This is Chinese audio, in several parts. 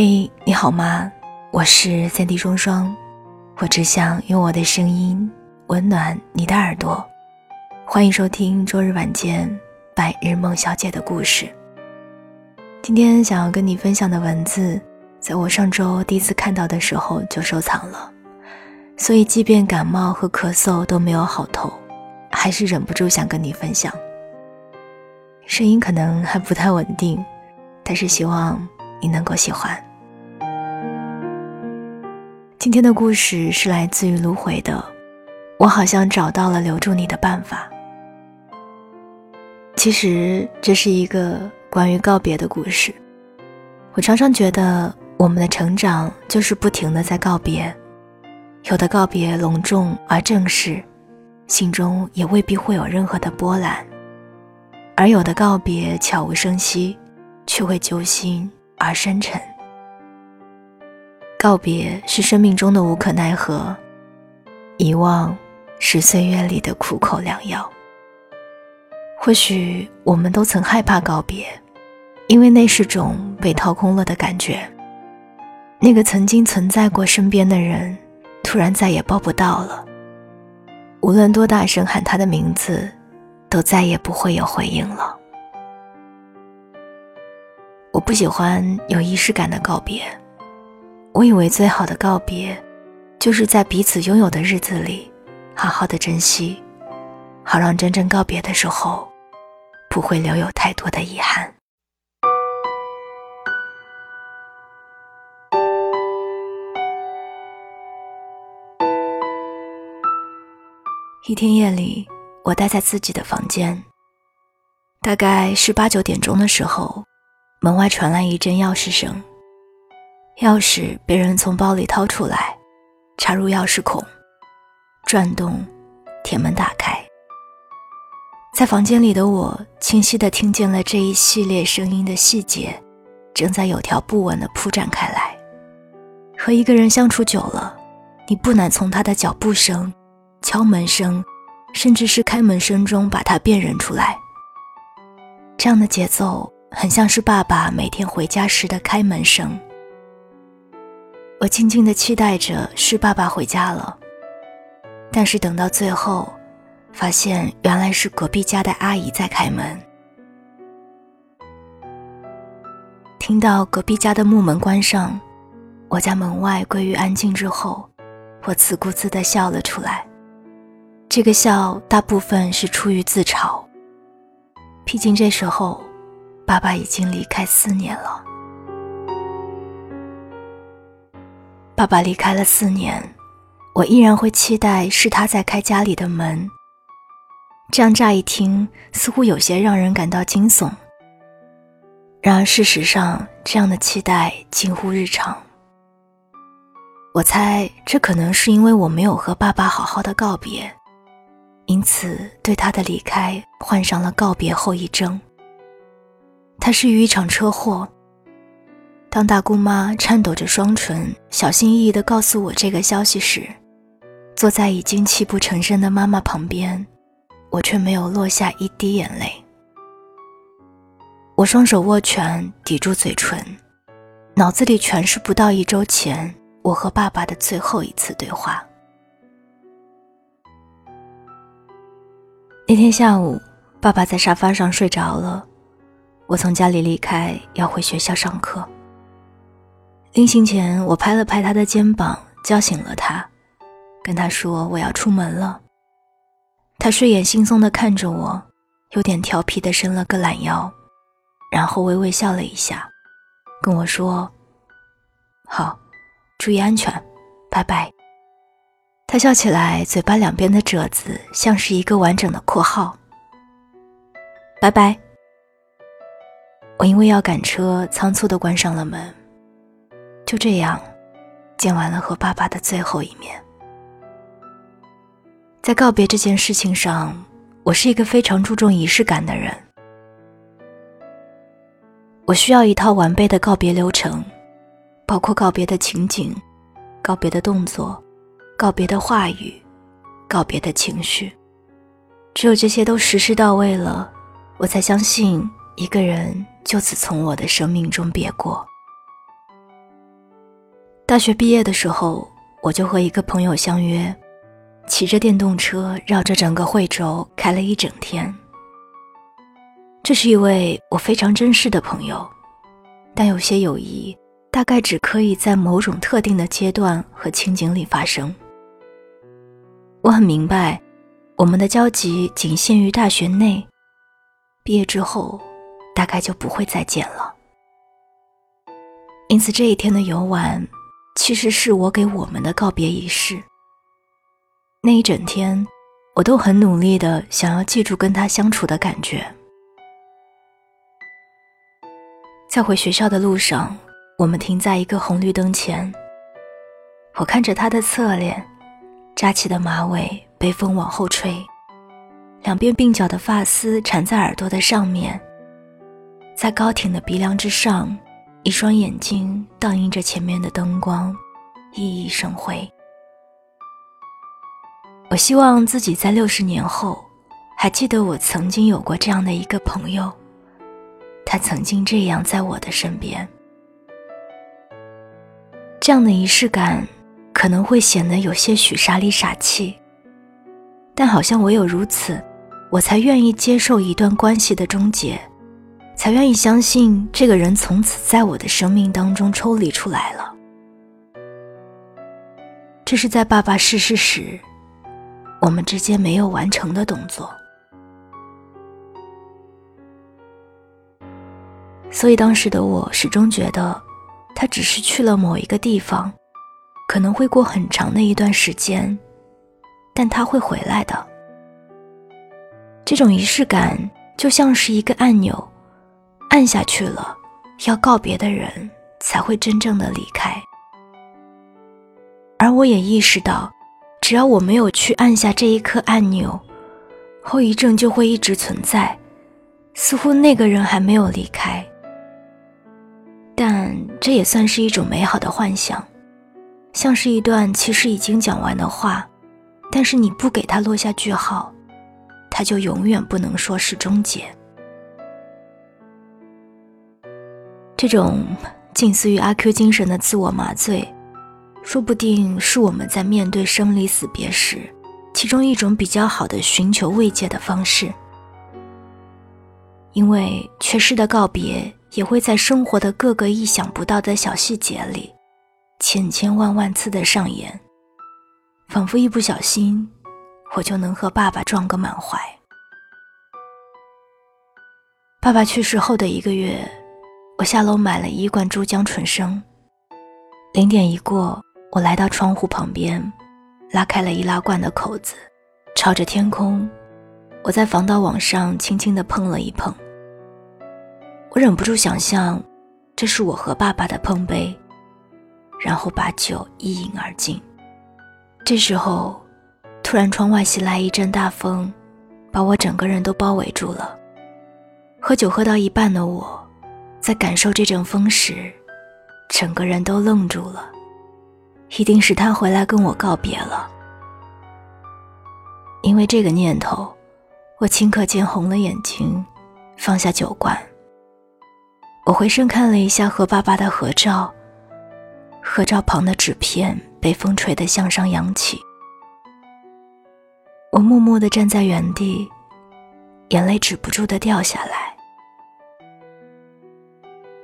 嘿，你好吗？我是三 D 双双，我只想用我的声音温暖你的耳朵。欢迎收听周日晚间百日梦小姐的故事。今天想要跟你分享的文字，在我上周第一次看到的时候就收藏了，所以即便感冒和咳嗽都没有好透，还是忍不住想跟你分享。声音可能还不太稳定，但是希望你能够喜欢。今天的故事是来自于卢回的《我好像找到了留住你的办法》。其实这是一个关于告别的故事。我常常觉得我们的成长就是不停地在告别，有的告别隆重而正式，心中也未必会有任何的波澜，而有的告别悄无声息，却会揪心而深沉。告别是生命中的无可奈何，遗忘是岁月里的苦口良药。或许我们都曾害怕告别，因为那是种被掏空了的感觉，那个曾经存在过身边的人突然再也抱不到了，无论多大声喊他的名字，都再也不会有回应了。我不喜欢有仪式感的告别，我以为最好的告别就是在彼此拥有的日子里好好的珍惜，好让真正告别的时候不会留有太多的遗憾。一天夜里，我待在自己的房间，大概是8、9点钟的时候，门外传来一阵钥匙声，钥匙被人从包里掏出来，插入钥匙孔，转动，铁门打开。在房间里的我清晰地听见了这一系列声音的细节，正在有条不紊地铺展开来。和一个人相处久了，你不难从他的脚步声、敲门声，甚至是开门声中把他辨认出来。这样的节奏很像是爸爸每天回家时的开门声。我静静地期待着是爸爸回家了，但是等到最后，发现原来是隔壁家的阿姨在开门。听到隔壁家的木门关上，我家门外归于安静之后，我自顾自地笑了出来。这个笑大部分是出于自嘲，毕竟这时候爸爸已经离开4年了。爸爸离开了4年，我依然会期待是他在开家里的门。这样乍一听，似乎有些让人感到惊悚。然而事实上，这样的期待近乎日常。我猜，这可能是因为我没有和爸爸好好的告别，因此对他的离开患上了告别后遗症。他是于一场车祸，当大姑妈颤抖着双唇小心翼翼地告诉我这个消息时，坐在已经泣不成声的妈妈旁边，我却没有落下一滴眼泪。我双手握拳抵住嘴唇，脑子里全是不到1周前我和爸爸的最后一次对话。那天下午，爸爸在沙发上睡着了，我从家里离开，要回学校上课。临行前，我拍了拍他的肩膀，叫醒了他，跟他说我要出门了。他睡眼惺忪地看着我，有点调皮地伸了个懒腰，然后微微笑了一下，跟我说：“好，注意安全，拜拜。”他笑起来，嘴巴两边的褶子像是一个完整的括号。拜拜。我因为要赶车，仓促地关上了门。就这样，见完了和爸爸的最后一面。在告别这件事情上，我是一个非常注重仪式感的人。我需要一套完备的告别流程，包括告别的情景、告别的动作、告别的话语、告别的情绪。只有这些都实施到位了，我才相信一个人就此从我的生命中别过。大学毕业的时候，我就和一个朋友相约，骑着电动车绕着整个惠州开了一整天。这是一位我非常珍视的朋友，但有些友谊大概只可以在某种特定的阶段和情景里发生。我很明白，我们的交集仅限于大学内，毕业之后大概就不会再见了。因此这一天的游玩其实是我给我们的告别仪式。那一整天我都很努力地想要记住跟他相处的感觉。在回学校的路上，我们停在一个红绿灯前，我看着他的侧脸，扎起的马尾被风往后吹，两边鬓角的发丝缠在耳朵的上面，在高挺的鼻梁之上，一双眼睛倒映着前面的灯光，熠熠生辉。我希望自己在60年后还记得我曾经有过这样的一个朋友，他曾经这样在我的身边。这样的仪式感可能会显得有些许傻里傻气，但好像唯有如此，我才愿意接受一段关系的终结，才愿意相信这个人从此在我的生命当中抽离出来了。这是在爸爸逝世时我们之间没有完成的动作。所以当时的我始终觉得，他只是去了某一个地方，可能会过很长的一段时间，但他会回来的。这种仪式感就像是一个按钮，按下去了，要告别的人才会真正的离开。而我也意识到，只要我没有去按下这一颗按钮，后遗症就会一直存在，似乎那个人还没有离开。但这也算是一种美好的幻想，像是一段其实已经讲完的话，但是你不给它落下句号，它就永远不能说是终结。这种近似于阿 Q 精神的自我麻醉，说不定是我们在面对生离死别时，其中一种比较好的寻求慰藉的方式。因为缺失的告别也会在生活的各个意想不到的小细节里，千千万万次的上演，仿佛一不小心，我就能和爸爸撞个满怀。爸爸去世后的1个月，我下楼买了1罐珠江纯生。0点一过，我来到窗户旁边，拉开了易拉罐的口子，朝着天空，我在防盗网上轻轻地碰了一碰。我忍不住想象，这是我和爸爸的碰杯，然后把酒一饮而尽。这时候，突然窗外袭来一阵大风，把我整个人都包围住了。喝酒喝到一半的我，在感受这阵风时，整个人都愣住了，一定是他回来跟我告别了。因为这个念头，我顷刻间红了眼睛，放下酒罐。我回身看了一下和爸爸的合照，合照旁的纸片被风吹得向上扬起。我默默地站在原地，眼泪止不住地掉下来。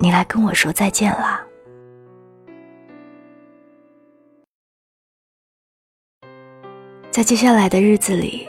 你来跟我说再见啦。在接下来的日子里，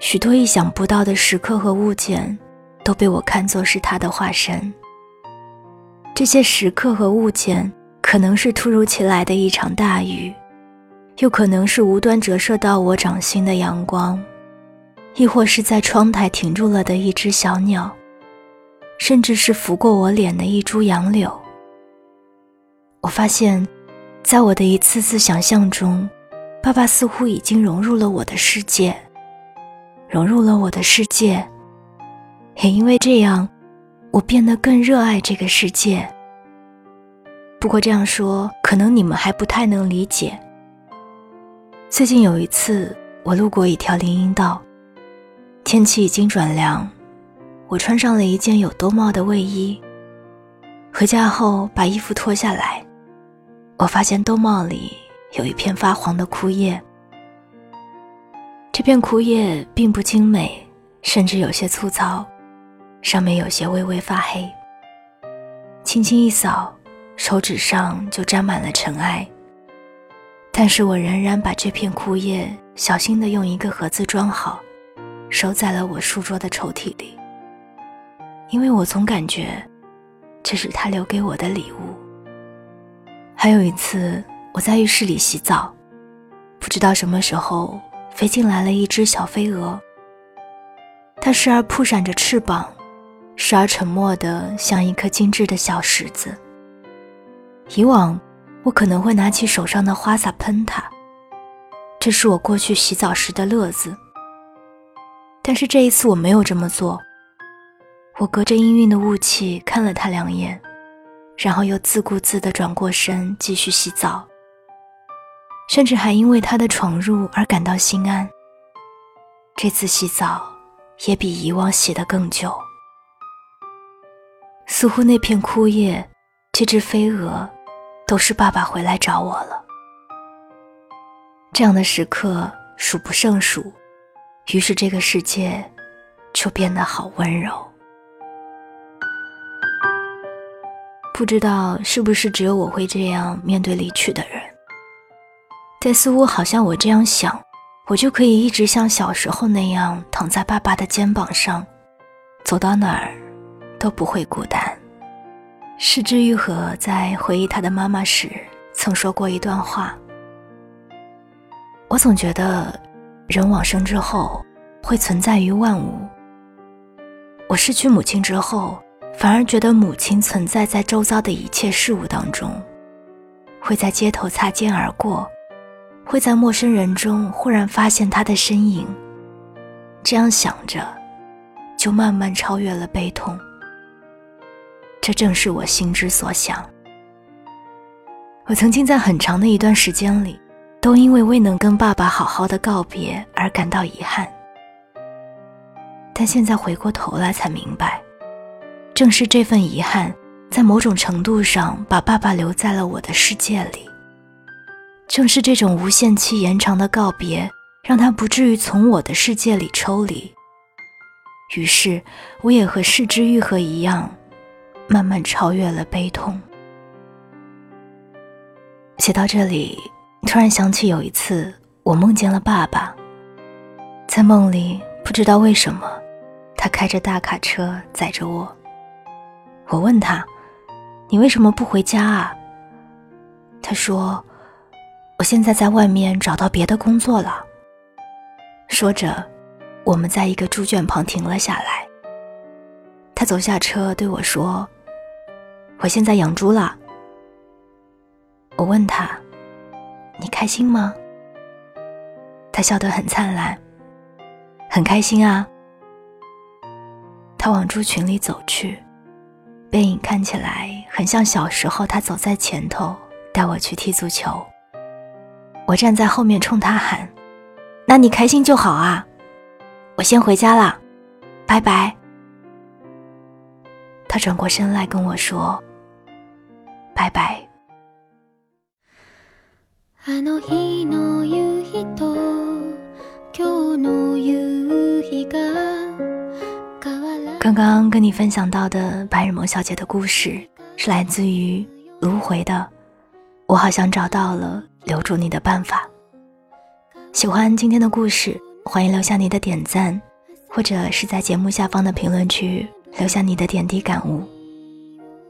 许多意想不到的时刻和物件都被我看作是他的化身。这些时刻和物件可能是突如其来的一场大雨，又可能是无端折射到我掌心的阳光，亦或是在窗台停住了的一只小鸟，甚至是拂过我脸的一株杨柳。我发现，在我的一次次想象中，爸爸似乎已经融入了我的世界，也因为这样，我变得更热爱这个世界。不过这样说，可能你们还不太能理解。最近有一次，我路过一条林荫道，天气已经转凉，我穿上了一件有兜帽的卫衣。回家后把衣服脱下来，我我发现兜帽里有一片发黄的枯叶，这片枯叶并不精美，甚至有些粗糙，上面有些微微发黑，轻轻一扫，手指上就沾满了尘埃。但是我仍然把这片枯叶小心地用一个盒子装好，收在了我书桌的抽屉里，因为我总感觉这是他留给我的礼物。还有一次，我在浴室里洗澡，不知道什么时候飞进来了一只小飞蛾，它时而扑闪着翅膀，时而沉默的像一颗精致的小石子。以往我可能会拿起手上的花洒喷它，这是我过去洗澡时的乐子，但是这一次我没有这么做。我隔着氤氲的雾气看了他两眼，然后又自顾自地转过身继续洗澡，甚至还因为他的闯入而感到心安。这次洗澡也比以往洗得更久，似乎那片枯叶，这只飞蛾，都是爸爸回来找我了。这样的时刻数不胜数，于是这个世界就变得好温柔。不知道是不是只有我会这样面对离去的人，但似乎好像我这样想，我就可以一直像小时候那样躺在爸爸的肩膀上，走到哪儿都不会孤单。是枝裕和在回忆他的妈妈时曾说过一段话，我总觉得人往生之后会存在于万物，我失去母亲之后，反而觉得母亲存在在周遭的一切事物当中，会在街头擦肩而过，会在陌生人中忽然发现他的身影，这样想着，就慢慢超越了悲痛。这正是我心之所想。我曾经在很长的一段时间里，都因为未能跟爸爸好好的告别而感到遗憾。但现在回过头来才明白，正是这份遗憾，在某种程度上把爸爸留在了我的世界里。正是这种无限期延长的告别，让他不至于从我的世界里抽离。于是我也和是枝裕和一样，慢慢超越了悲痛。写到这里，突然想起有一次我梦见了爸爸。在梦里，不知道为什么，他开着大卡车载着我。我问他，你为什么不回家啊？他说，我现在在外面找到别的工作了。说着，我们在一个猪圈旁停了下来。他走下车对我说，我现在养猪了。我问他，你开心吗？他笑得很灿烂，很开心啊。他往猪群里走去，背影看起来很像小时候他走在前头带我去踢足球。我站在后面冲他喊，那你开心就好啊，我先回家啦，拜拜。他转过身来跟我说，拜拜。あの日の夕日と今日の夕日が変わらない。刚刚跟你分享到的白日梦小姐的故事，是来自于卢回的我好像找到了留住你的办法。喜欢今天的故事，欢迎留下你的点赞，或者是在节目下方的评论区留下你的点滴感悟。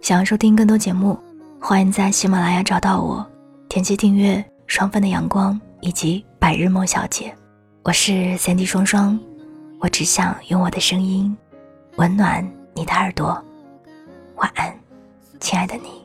想要收听更多节目，欢迎在喜马拉雅找到我，点击订阅双份的阳光以及百日梦小姐。我是 Sandy 双双，我只想用我的声音温暖你的耳朵。晚安，亲爱的你。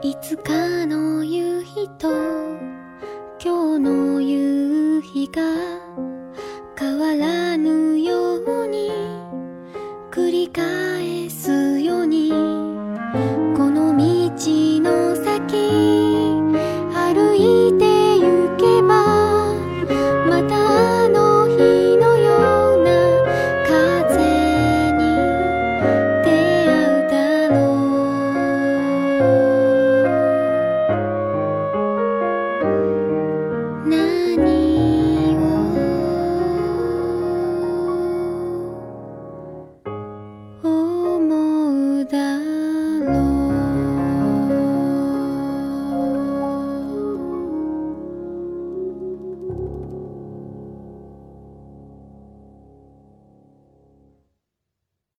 いつかの夕日と今日の夕日が変わらない